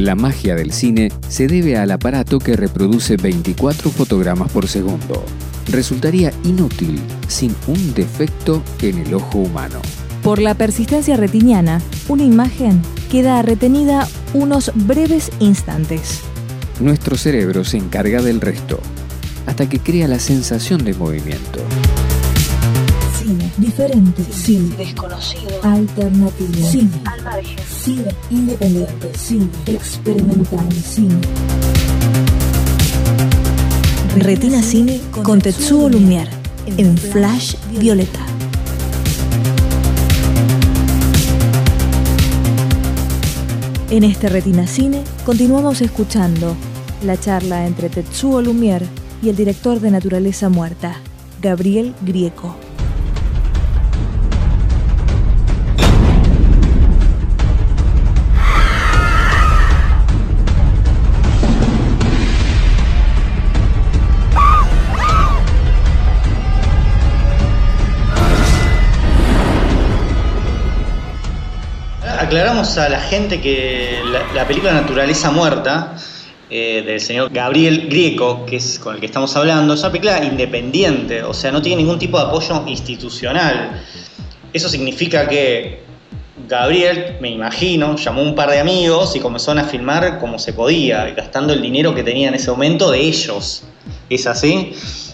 La magia del cine se debe al aparato que reproduce 24 fotogramas por segundo. Resultaría inútil sin un defecto en el ojo humano. Por la persistencia retiniana, una imagen queda retenida unos breves instantes. Nuestro cerebro se encarga del resto, hasta que crea la sensación de movimiento. Cine diferente, cine desconocido, alternativo, cine al margen, cine independiente, cine experimental, cine. Retina Cine con Tetsuo Lumière en Flash Violeta. En este Retina Cine continuamos escuchando la charla entre Tetsuo Lumière y el director de Naturaleza Muerta, Gabriel Grieco. Aclaramos a la gente que la película Naturaleza Muerta del señor Gabriel Grieco, que es con el que estamos hablando, es una película independiente, o sea, no tiene ningún tipo de apoyo institucional. Eso significa que Gabriel, me imagino, llamó un par de amigos y comenzaron a filmar como se podía, gastando el dinero que tenía en ese momento de ellos. ¿Es así?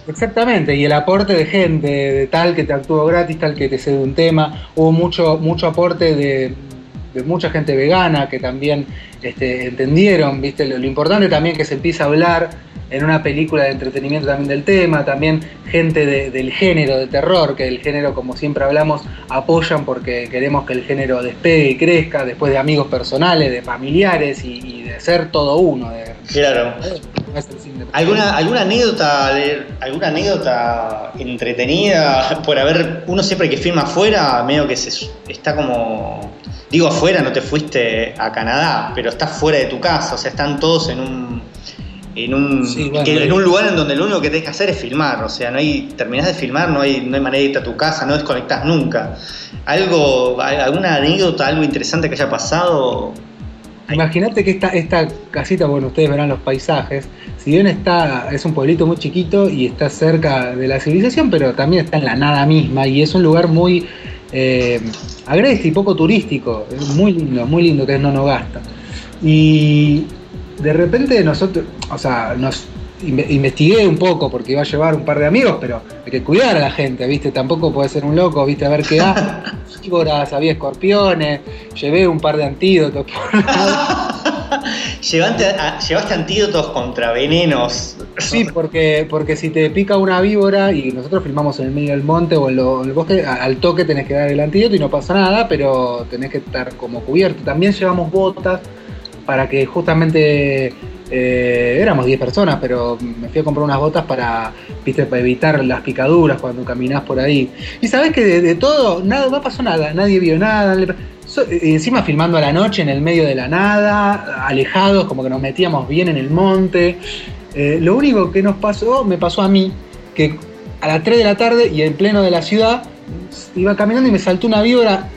Exactamente, y el aporte de gente, de tal que te actuó gratis, tal que te cede un tema. Hubo mucho aporte de mucha gente vegana que también entendieron, ¿viste? Lo importante también que se empieza a hablar en una película de entretenimiento también del tema, también gente del género de terror, que el género, como siempre hablamos, apoyan porque queremos que el género despegue y crezca, después de amigos personales, de familiares y de ser todo uno. Claro. ¿Alguna anécdota entretenida por haber? Uno siempre que filma afuera, medio que está como... Digo afuera, no te fuiste a Canadá, pero estás fuera de tu casa, o sea, están todos en un lugar en donde lo único que tenés que hacer es filmar, o sea, terminás de filmar, no hay manera de irte a tu casa, no desconectás nunca. ¿Alguna anécdota, algo interesante que haya pasado? Imagínate que esta casita, bueno, ustedes verán los paisajes, si bien es un pueblito muy chiquito y está cerca de la civilización, pero también está en la nada misma y es un lugar muy... agreste y poco turístico, muy lindo que es Nonogasta. Y de repente nosotros, o sea, nos investigué un poco porque iba a llevar un par de amigos, pero hay que cuidar a la gente, ¿viste? Tampoco podés ser un loco, ¿viste? A ver qué da. Víboras, había escorpiones, llevé un par de antídotos. Llevaste antídotos contra venenos. Sí, porque si te pica una víbora y nosotros filmamos en el medio del monte o en el bosque, al toque tenés que dar el antídoto y no pasa nada, pero tenés que estar como cubierto. También llevamos botas para que justamente... éramos 10 personas, pero me fui a comprar unas botas para evitar las picaduras cuando caminás por ahí. Y sabés que de todo, no pasó nada, nadie vio nada. Encima filmando a la noche en el medio de la nada, alejados, como que nos metíamos bien en el monte. Lo único que me pasó a mí, que a las 3 de la tarde y en pleno de la ciudad, iba caminando y me saltó una víbora.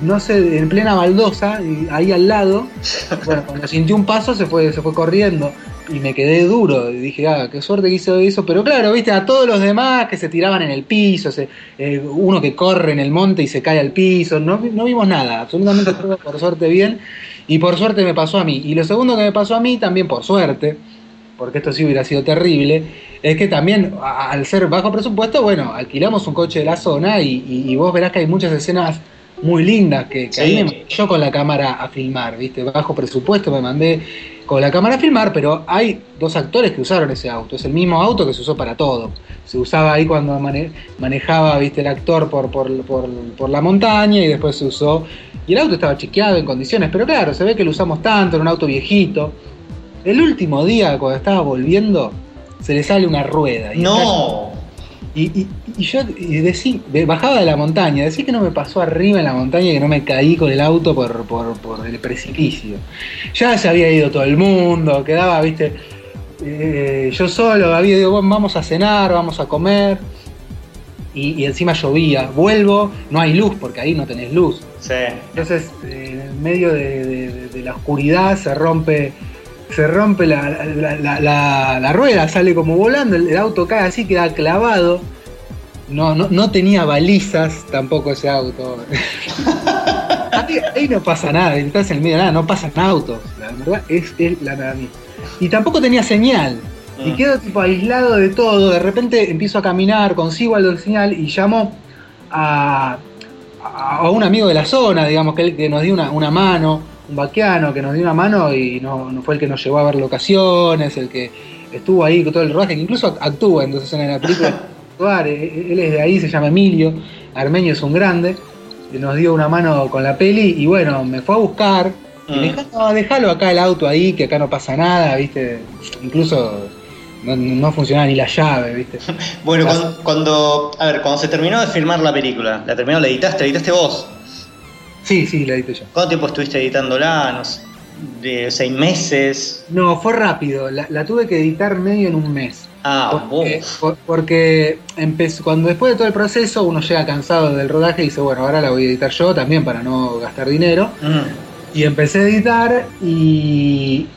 No sé, en plena baldosa, ahí al lado. Bueno, cuando sintió un paso se fue corriendo y me quedé duro. Y dije, qué suerte que hizo eso. Pero claro, viste, a todos los demás que se tiraban en el piso, uno que corre en el monte y se cae al piso. No vimos nada, absolutamente todo, por suerte, bien. Y por suerte me pasó a mí. Y lo segundo que me pasó a mí, también por suerte, porque esto sí hubiera sido terrible, es que también, al ser bajo presupuesto, bueno, alquilamos un coche de la zona y vos verás que hay muchas escenas muy lindas, que sí. Ahí yo con la cámara a filmar, ¿viste? Bajo presupuesto me mandé con la cámara a filmar, pero hay dos actores que usaron ese auto, es el mismo auto que se usó para todo. Se usaba ahí cuando manejaba, ¿viste? El actor por la montaña y después se usó, y el auto estaba chequeado en condiciones, pero claro, se ve que lo usamos tanto, era un auto viejito. El último día, cuando estaba volviendo, se le sale una rueda. Y yo bajaba de la montaña, decía que no me pasó arriba en la montaña, que no me caí con el auto por el precipicio. Ya se había ido todo el mundo, quedaba, viste, yo solo, había digo, bueno, vamos a cenar, vamos a comer. y encima llovía, vuelvo, no hay luz, porque ahí no tenés luz. Sí. Entonces, en medio de la oscuridad se rompe la rueda, sale como volando, el auto cae así, queda clavado. No tenía balizas tampoco ese auto. Ahí no pasa nada, estás en el medio de nada, no pasan autos, la verdad es la nada misma. Y tampoco tenía señal, y quedo tipo aislado de todo. De repente empiezo a caminar, consigo algo de señal y llamo a un amigo de la zona, digamos, que nos dio una mano, un vaquiano que nos dio una mano y no fue el que nos llevó a ver locaciones, el que estuvo ahí con todo el rodaje, que incluso actúa entonces en la película. Él es de ahí, se llama Emilio, armenio, es un grande, nos dio una mano con la peli y bueno, me fue a buscar. Dejalo acá el auto ahí, que acá no pasa nada, ¿viste? Incluso no funcionaba ni la llave, ¿viste? Bueno, cuando se terminó de filmar la película, ¿la editaste vos? Sí, la edité yo. ¿Cuánto tiempo estuviste editándola? No sé, ¿de 6 meses? No, fue rápido, la tuve que editar medio en un mes. Porque empezó, cuando después de todo el proceso uno llega cansado del rodaje y dice, bueno, ahora la voy a editar yo también para no gastar dinero. Y empecé a editar y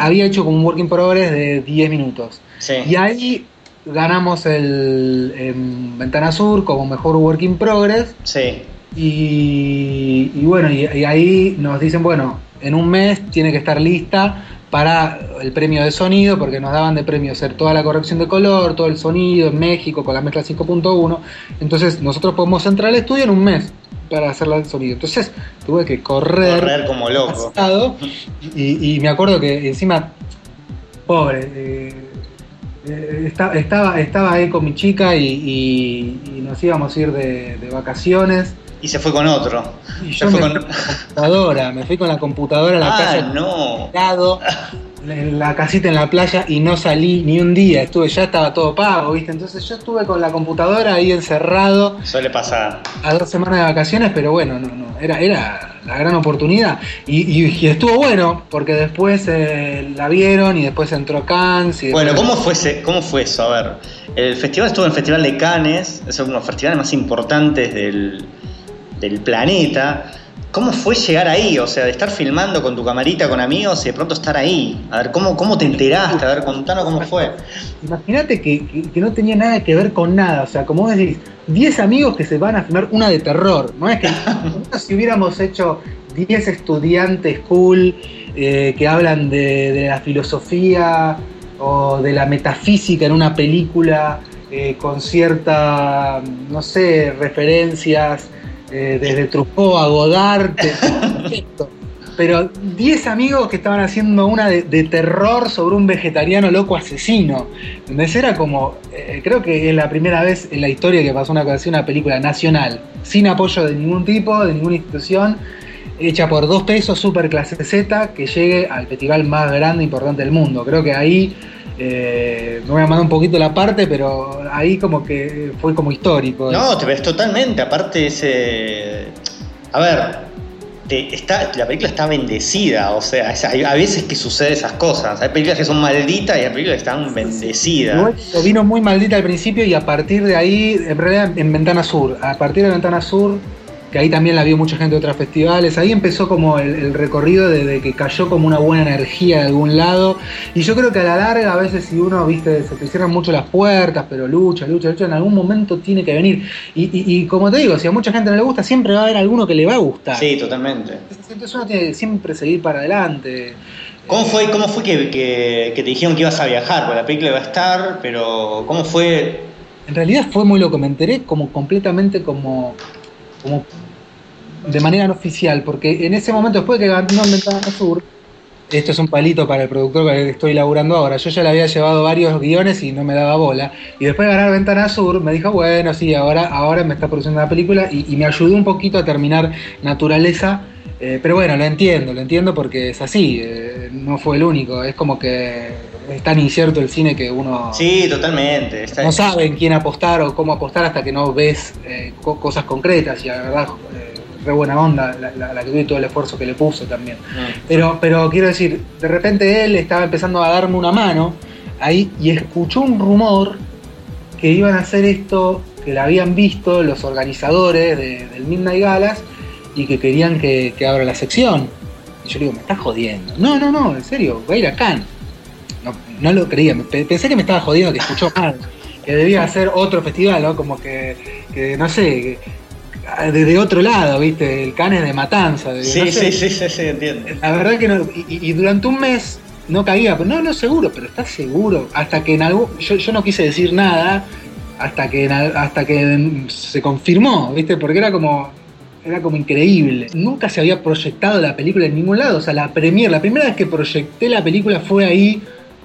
había hecho como un work in progress de 10 minutos. Sí. Y ahí ganamos en Ventana Sur como mejor work in progress. Sí. Y bueno, y ahí nos dicen, bueno, en un mes tiene que estar lista para el premio de sonido, porque nos daban de premio hacer toda la corrección de color, todo el sonido en México con la mezcla 5.1. entonces nosotros podemos entrar al estudio en un mes para hacer el sonido. Entonces tuve que correr como loco, y me acuerdo que encima, pobre, estaba ahí con mi chica y nos íbamos a ir de vacaciones. Y se fue con otro. Y yo me fui con la computadora a la casa. No. Lado, en la casita en la playa, y no salí ni un día. Ya estaba todo pago, ¿viste? Entonces yo estuve con la computadora ahí encerrado. Suele pasar. A 2 semanas de vacaciones, pero bueno, no. Era la gran oportunidad. Y estuvo bueno, porque después la vieron y después entró Cannes. Y bueno, ¿cómo fue eso? A ver, el festival estuvo en el Festival de Cannes, es uno de los festivales más importantes del planeta. ¿Cómo fue llegar ahí? O sea, de estar filmando con tu camarita, con amigos, y de pronto estar ahí. A ver, ¿cómo te enteraste? A ver, contanos cómo fue. Imagínate que no tenía nada que ver con nada. O sea, como vos decís, 10 amigos que se van a filmar una de terror. No es que si hubiéramos hecho 10 estudiantes cool que hablan de la filosofía o de la metafísica en una película con cierta, no sé, referencias. Desde Truffaut a Godard, pero 10 amigos que estaban haciendo una de terror sobre un vegetariano loco asesino. Entonces era como, creo que es la primera vez en la historia que pasó una película nacional, sin apoyo de ningún tipo, de ninguna institución, hecha por 2 pesos, super clase Z, que llegue al festival más grande e importante del mundo. Creo que ahí, me voy a mandar un poquito la parte, pero ahí como que fue como histórico. No, te ves totalmente, aparte ese... A ver, la película está bendecida, o sea, a veces que sucede esas cosas. Hay películas que son malditas y hay películas que están bendecidas. Sí, vino muy maldita al principio y a partir de ahí, en realidad en Ventana Sur, a partir de Ventana Sur, que ahí también la vio mucha gente de otros festivales, ahí empezó como el recorrido de que cayó como una buena energía de algún lado, y yo creo que a la larga a veces si uno, viste, se te cierran mucho las puertas, pero lucha, en algún momento tiene que venir, y como te digo, si a mucha gente no le gusta, siempre va a haber alguno que le va a gustar. Sí, totalmente. Entonces uno tiene que siempre seguir para adelante. ¿Cómo fue que te dijeron que ibas a viajar? Porque la película iba a estar, pero ¿cómo fue? En realidad fue muy loco, me enteré como completamente como de manera no oficial, porque en ese momento, después de que ganó en Ventana Sur, esto es un palito para el productor con el que estoy laburando ahora, yo ya le había llevado varios guiones y no me daba bola, y después de ganar Ventana Sur me dijo, bueno, sí, ahora me está produciendo la película, y me ayudó un poquito a terminar Naturaleza, pero bueno, lo entiendo porque es así, no fue el único, es como que... Es tan incierto el cine que uno... Sí, totalmente. No sabe en quién apostar o cómo apostar hasta que no ves cosas concretas. Y la verdad, re buena onda la que vi, todo el esfuerzo que le puso también. Pero quiero decir, de repente él estaba empezando a darme una mano ahí y escuchó un rumor que iban a hacer esto que la habían visto los organizadores del Midnight Galas y que querían que abra la sección. Y yo le digo, me estás jodiendo. No, en serio, voy a ir a Cannes. No lo creía, pensé que me estaba jodiendo, que escuchó mal, que debía hacer otro festival, ¿no? Como que no sé, de otro lado, ¿viste? El Cannes de matanza. Sí, entiendo. La verdad que no, y durante un mes no caía, no seguro, pero ¿estás seguro? Hasta que en algo, yo no quise decir nada hasta que se confirmó, ¿viste? Porque era como increíble. Nunca se había proyectado la película en ningún lado, o sea, la primera vez que proyecté la película fue ahí.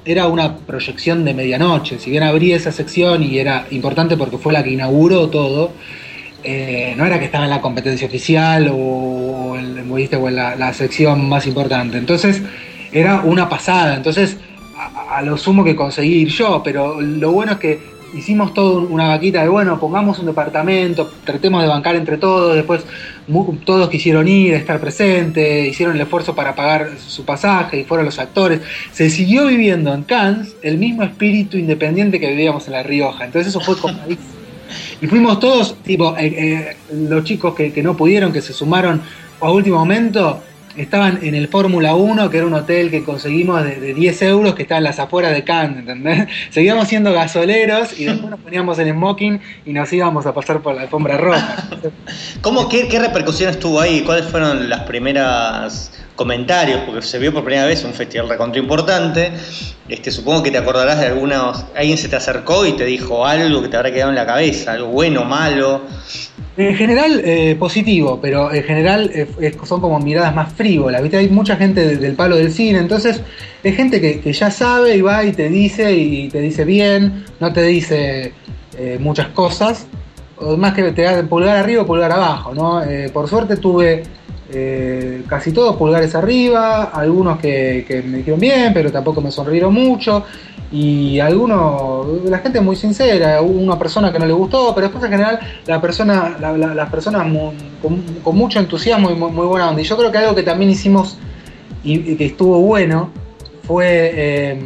Era una proyección de medianoche, si bien abrí esa sección y era importante porque fue la que inauguró todo. No era que estaba en la competencia oficial o en la sección más importante, entonces era una pasada, entonces a lo sumo que conseguí ir yo, pero lo bueno es que hicimos todo una vaquita de pongamos un departamento, tratemos de bancar entre todos, después todos quisieron ir, estar presentes, hicieron el esfuerzo para pagar su pasaje y fueron los actores. Se siguió viviendo en Cannes el mismo espíritu independiente que vivíamos en La Rioja, entonces eso fue como... Y fuimos todos, tipo, los chicos que no pudieron, que se sumaron a último momento, estaban en el Fórmula 1, que era un hotel que conseguimos de 10 euros, que está en las afueras de Cannes, ¿entendés? Seguíamos siendo gasoleros y después nos poníamos en smoking y nos íbamos a pasar por la alfombra roja. ¿Qué repercusiones tuvo ahí? ¿Cuáles fueron las primeras comentarios? Porque se vio por primera vez un festival recontra importante. Supongo que te acordarás de algunos... Alguien se te acercó y te dijo algo que te habrá quedado en la cabeza, algo bueno, malo... En general, positivo, pero en general son como miradas más frívolas, ¿viste? Hay mucha gente del palo del cine, entonces es gente que ya sabe y va y te dice bien, no te dice muchas cosas, o más que te dan pulgar arriba o pulgar abajo, ¿no? Por suerte tuve casi todos pulgares arriba, algunos que me dijeron bien, pero tampoco me sonrieron mucho, y la gente es muy sincera, hubo una persona que no le gustó, pero después en general las personas con mucho entusiasmo y muy buena onda. Y yo creo que algo que también hicimos y que estuvo bueno fue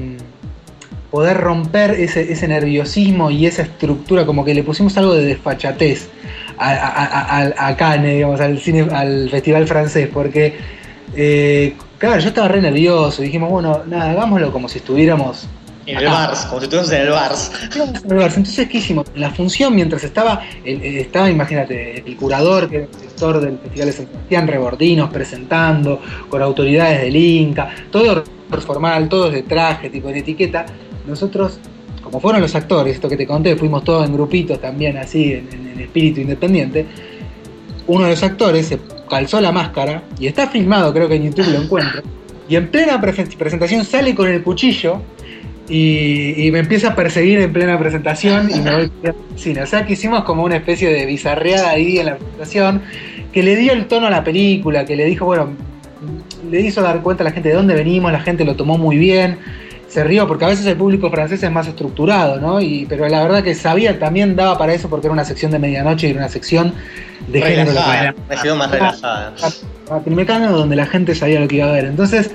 poder romper ese nerviosismo y esa estructura, como que le pusimos algo de desfachatez a Cannes, digamos, al festival francés, porque claro, yo estaba re nervioso y dijimos, hagámoslo como si estuviéramos en el Vars. Entonces, ¿qué hicimos? La función, mientras estaba, imagínate, el curador, que era el director del Festival de San Sebastián, Rebordinos, presentando, con autoridades del INCA, todo formal, todos de traje, tipo de etiqueta. Nosotros, como fueron los actores, esto que te conté, fuimos todos en grupitos también, así, en espíritu independiente. Uno de los actores se calzó la máscara, y está filmado, creo que en YouTube lo encuentro, y en plena presentación sale con el cuchillo, y me empieza a perseguir en plena presentación y me voy al cine. O sea que hicimos como una especie de bizarreada ahí en la presentación que le dio el tono a la película, que le dijo, le hizo dar cuenta a la gente de dónde venimos, la gente lo tomó muy bien, se rió, porque a veces el público francés es más estructurado, ¿no? Pero la verdad que sabía, también daba para eso porque era una sección de medianoche y era una sección de género. Más relajada. Primecano, donde la gente sabía lo que iba a ver. Entonces...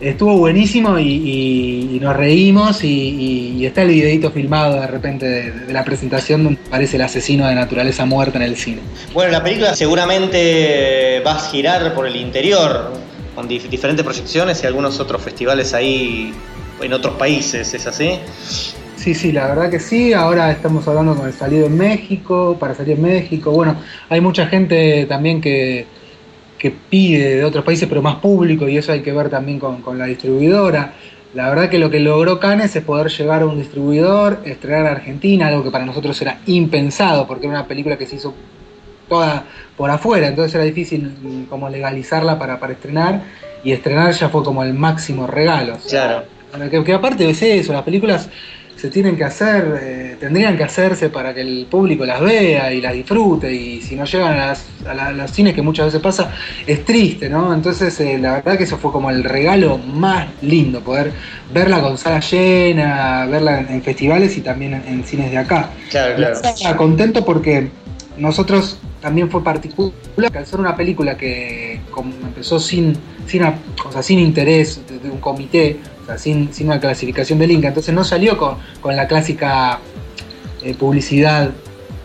estuvo buenísimo y nos reímos y está el videito filmado de repente de la presentación donde aparece el asesino de Naturaleza Muerta en el cine. Bueno, la película seguramente va a girar por el interior con diferentes proyecciones y algunos otros festivales ahí en otros países, ¿es así? Sí, la verdad que sí. Ahora estamos hablando con el salido en México, para salir en México. Bueno, hay mucha gente también que pide de otros países, pero más público, y eso hay que ver también con la distribuidora. La verdad que lo que logró Cannes es poder llegar a un distribuidor, estrenar a Argentina, algo que para nosotros era impensado, porque era una película que se hizo toda por afuera, entonces era difícil como legalizarla para estrenar, y estrenar ya fue como el máximo regalo. O sea, claro. Que aparte es eso, las películas se tienen que hacer, tendrían que hacerse para que el público las vea y las disfrute, y si no llegan a los cines, que muchas veces pasa, es triste, ¿no? Entonces la verdad que eso fue como el regalo más lindo, poder verla con sala llena, verla en festivales y también en cines de acá. Claro. Estaba contento porque nosotros también fue particular, que al ser una película que empezó sin interés de un comité, sin una clasificación del INCA, entonces no salió con la clásica publicidad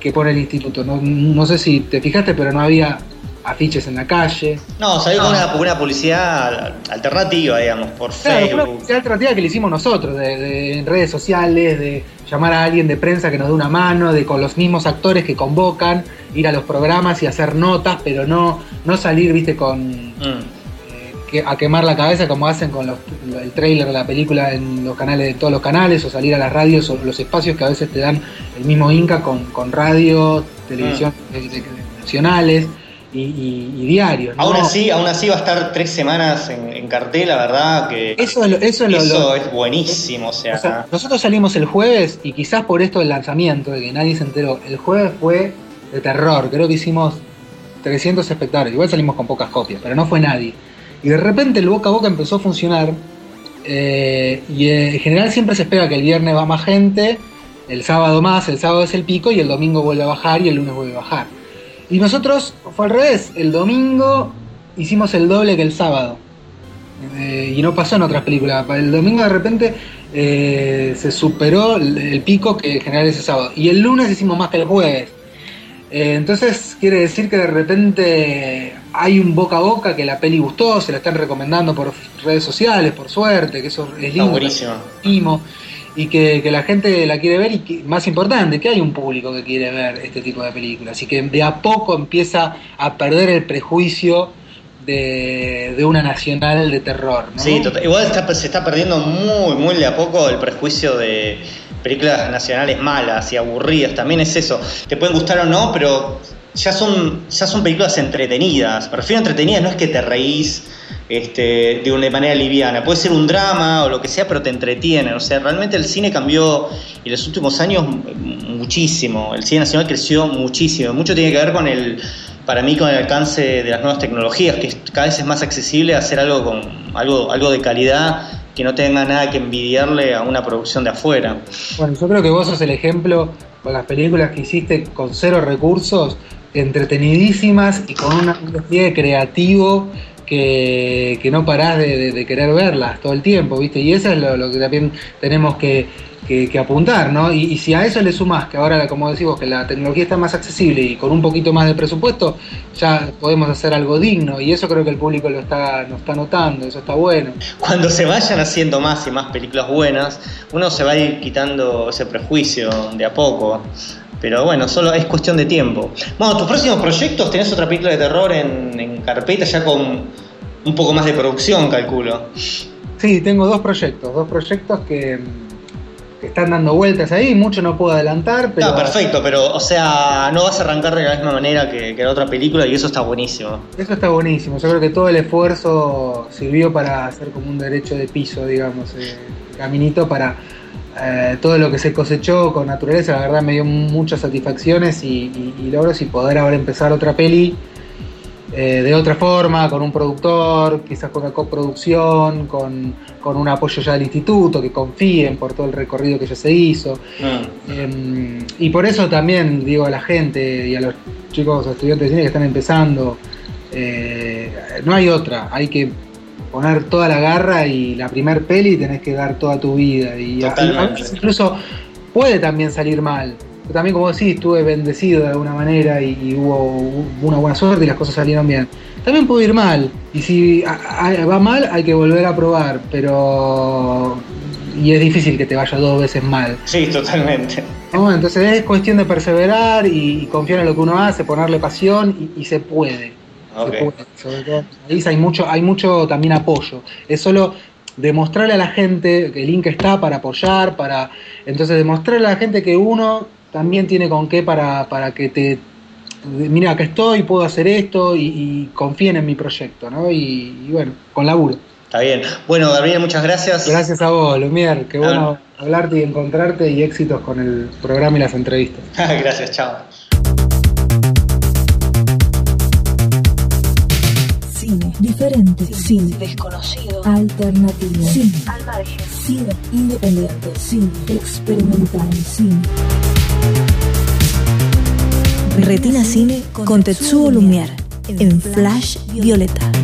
que por el instituto. No sé si te fijaste, pero no había afiches en la calle. No, salió con una publicidad alternativa, digamos, por Facebook. Una publicidad alternativa que le hicimos nosotros, en redes sociales, de llamar a alguien de prensa que nos dé una mano, de con los mismos actores que convocan, ir a los programas y hacer notas, pero no salir, viste, a quemar la cabeza como hacen con el tráiler de la película en los canales, de todos los canales, o salir a las radios o los espacios que a veces te dan el mismo Inca con radio, televisión nacionales y diarios, ¿no? Aún así va a estar 3 semanas en cartel, la verdad que eso es buenísimo. O sea, nosotros salimos el jueves y quizás por esto del lanzamiento, de que nadie se enteró, el jueves fue de terror, creo que hicimos 300 espectadores, igual salimos con pocas copias, pero no fue nadie. Y de repente el boca a boca empezó a funcionar, y en general siempre se espera que el viernes va más gente, el sábado más, el sábado es el pico y el domingo vuelve a bajar y el lunes vuelve a bajar. Y nosotros fue al revés, el domingo hicimos el doble que el sábado, y no pasó en otras películas. El domingo de repente se superó el pico que en general es el sábado, y el lunes hicimos más que el jueves. Entonces quiere decir que de repente hay un boca a boca, que la peli gustó, se la están recomendando por redes sociales, por suerte, que eso es lindo, y que la gente la quiere ver, y que, más importante, que hay un público que quiere ver este tipo de películas, así que de a poco empieza a perder el prejuicio de una nacional de terror, ¿no? Sí, total. Igual se está perdiendo muy, muy de a poco el prejuicio de películas nacionales malas y aburridas. También es eso, te pueden gustar o no, pero ya son películas entretenidas. Me refiero a entretenidas, no es que te reís de una manera liviana, puede ser un drama o lo que sea, pero te entretienen. O sea, realmente el cine cambió en los últimos años muchísimo, el cine nacional creció muchísimo, mucho tiene que ver con para mí con el alcance de las nuevas tecnologías, que cada vez es más accesible hacer algo con algo de calidad, que no tenga nada que envidiarle a una producción de afuera. Bueno, yo creo que vos sos el ejemplo con las películas que hiciste con cero recursos, entretenidísimas y con un pie creativo que no parás de querer verlas todo el tiempo, ¿viste? Y eso es lo que también tenemos que apuntar, ¿no? Y si a eso le sumás que ahora, como decimos, que la tecnología está más accesible y con un poquito más de presupuesto, ya podemos hacer algo digno, y eso creo que el público lo está notando, eso está bueno. Cuando se vayan haciendo más y más películas buenas, uno se va a ir quitando ese prejuicio de a poco, pero bueno, solo es cuestión de tiempo. Bueno, tus próximos proyectos, tenés otra película de terror en carpeta, ya con un poco más de producción, calculo. Sí, tengo dos proyectos que están dando vueltas ahí, mucho no puedo adelantar, pero... No, perfecto, pero, o sea, no vas a arrancar de la misma manera que la otra película, y eso está buenísimo. Eso está buenísimo, yo creo que todo el esfuerzo sirvió para hacer como un derecho de piso, digamos, caminito para todo lo que se cosechó con Naturaleza. La verdad me dio muchas satisfacciones y logros, y poder ahora empezar otra peli de otra forma, con un productor, quizás con una coproducción, con un apoyo ya del instituto, que confíen por todo el recorrido que ya se hizo. Y por eso también digo a la gente y a los chicos estudiantes de cine que están empezando, no hay otra, hay que poner toda la garra, y la primer peli tenés que dar toda tu vida, y incluso puede también salir mal. Yo también, como decís, estuve bendecido de alguna manera y hubo una buena suerte y las cosas salieron bien. También pudo ir mal, y si va mal hay que volver a probar, pero... Y es difícil que te vaya 2 veces mal. Sí, totalmente. ¿No? Entonces es cuestión de perseverar y confiar en lo que uno hace, ponerle pasión y se puede. Okay. Se puede. Sobre todo en el país hay mucho también apoyo. Es solo... demostrarle a la gente que el INCA está para apoyar, para... Entonces demostrarle a la gente que uno también tiene con qué para que te... Mira, acá estoy, puedo hacer esto y confíen en mi proyecto, ¿no? Y bueno, con laburo. Está bien. Bueno, Gabriel, muchas gracias. Gracias a vos, Lumière. Qué bueno hablarte y encontrarte, y éxitos con el programa y las entrevistas. Gracias, chao. Cine diferente, cine desconocido, alternativo, cine al margen, cine independiente, cine experimental, cine. Retina Cine con Tetsuo Lumière en Flash Violeta.